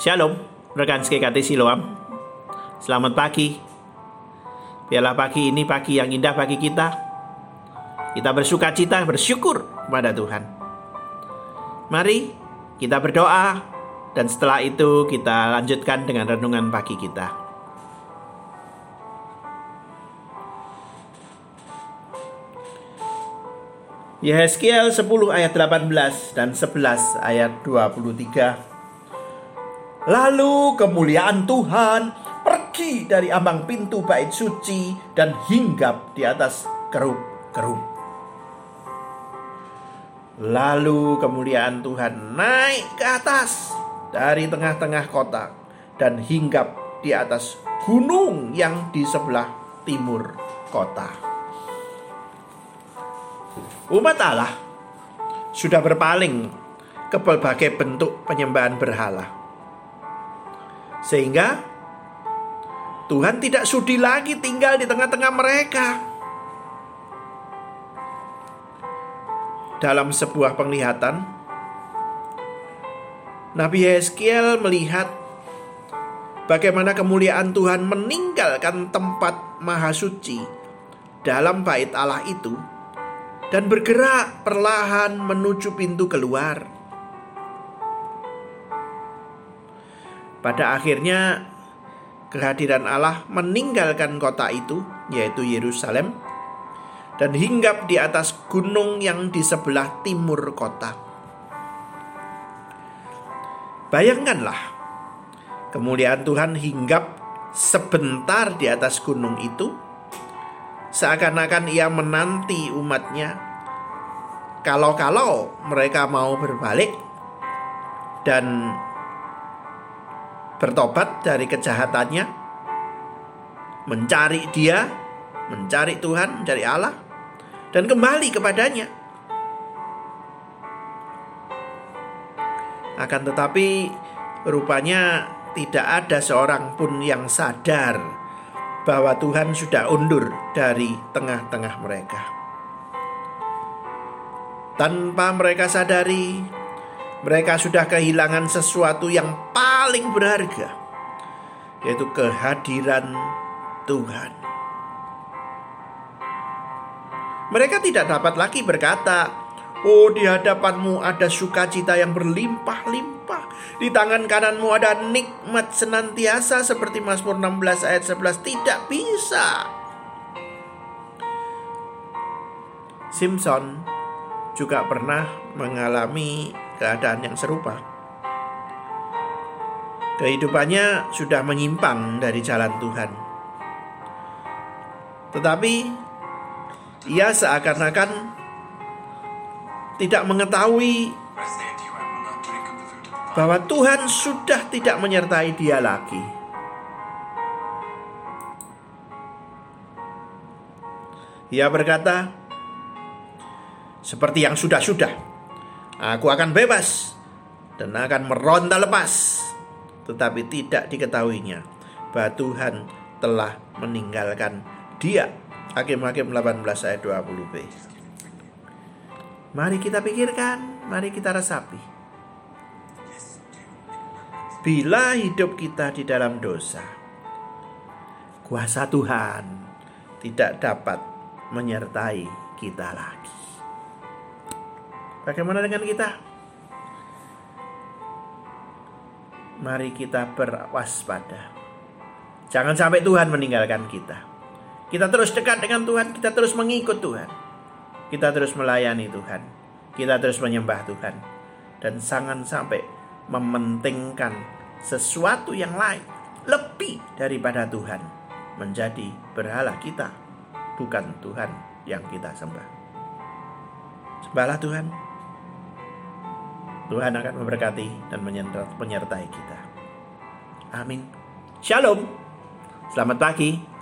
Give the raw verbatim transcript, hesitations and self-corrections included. Shalom, rekan S K K T Siloam. Selamat pagi. Biarlah pagi ini pagi yang indah bagi kita. Kita bersuka cita, bersyukur kepada Tuhan. Mari kita berdoa, dan setelah itu kita lanjutkan dengan renungan pagi kita. Yehezkiel sepuluh ayat delapan belas dan sebelas ayat dua puluh tiga. Lalu kemuliaan Tuhan pergi dari ambang pintu bait suci dan hinggap di atas kerub-kerub. Lalu kemuliaan Tuhan naik ke atas dari tengah-tengah kota dan hinggap di atas gunung yang di sebelah timur kota. Umat Allah sudah berpaling ke berbagai bentuk penyembahan berhala, sehingga Tuhan tidak sudi lagi tinggal di tengah-tengah mereka. Dalam sebuah penglihatan, Nabi Yehezkiel melihat bagaimana kemuliaan Tuhan meninggalkan tempat maha suci dalam bait Allah itu dan bergerak perlahan menuju pintu keluar. Pada akhirnya, kehadiran Allah meninggalkan kota itu, yaitu Yerusalem, dan hinggap di atas gunung yang di sebelah timur kota. Bayangkanlah, kemuliaan Tuhan hinggap sebentar di atas gunung itu, seakan-akan ia menanti umatnya, kalau-kalau mereka mau berbalik dan bertobat dari kejahatannya, mencari Dia, mencari Tuhan, mencari Allah, dan kembali kepadanya. Akan tetapi rupanya tidak ada seorang pun yang sadar bahwa Tuhan sudah undur dari tengah-tengah mereka. Tanpa mereka sadari, mereka sudah kehilangan sesuatu yang paling berharga, yaitu kehadiran Tuhan. Mereka tidak dapat lagi berkata, "Oh, di hadapanmu ada sukacita yang berlimpah-limpah. Di tangan kananmu ada nikmat senantiasa," seperti Mazmur enam belas ayat sebelas. Tidak bisa. Simpson juga pernah mengalami keadaan yang serupa. Kehidupannya sudah menyimpang dari jalan Tuhan, tetapi ia seakan-akan tidak mengetahui bahwa Tuhan sudah tidak menyertai dia lagi. Ia berkata, "Seperti yang sudah-sudah, aku akan bebas dan akan meronta lepas." Tetapi tidak diketahuinya bahwa Tuhan telah meninggalkan dia. Hakim-hakim delapan belas ayat dua puluh b. Mari kita pikirkan, mari kita resapi. Bila hidup kita di dalam dosa, kuasa Tuhan tidak dapat menyertai kita lagi. Bagaimana dengan kita? Mari kita berwaspada. Jangan sampai Tuhan meninggalkan kita. Kita terus dekat dengan Tuhan, kita terus mengikut Tuhan, kita terus melayani Tuhan, kita terus menyembah Tuhan. Dan jangan sampai mementingkan sesuatu yang lain lebih daripada Tuhan, menjadi berhala kita, bukan Tuhan yang kita sembah. Sembahlah Tuhan. Tuhan akan memberkati dan menyertai kita. Amin. Shalom. Selamat pagi.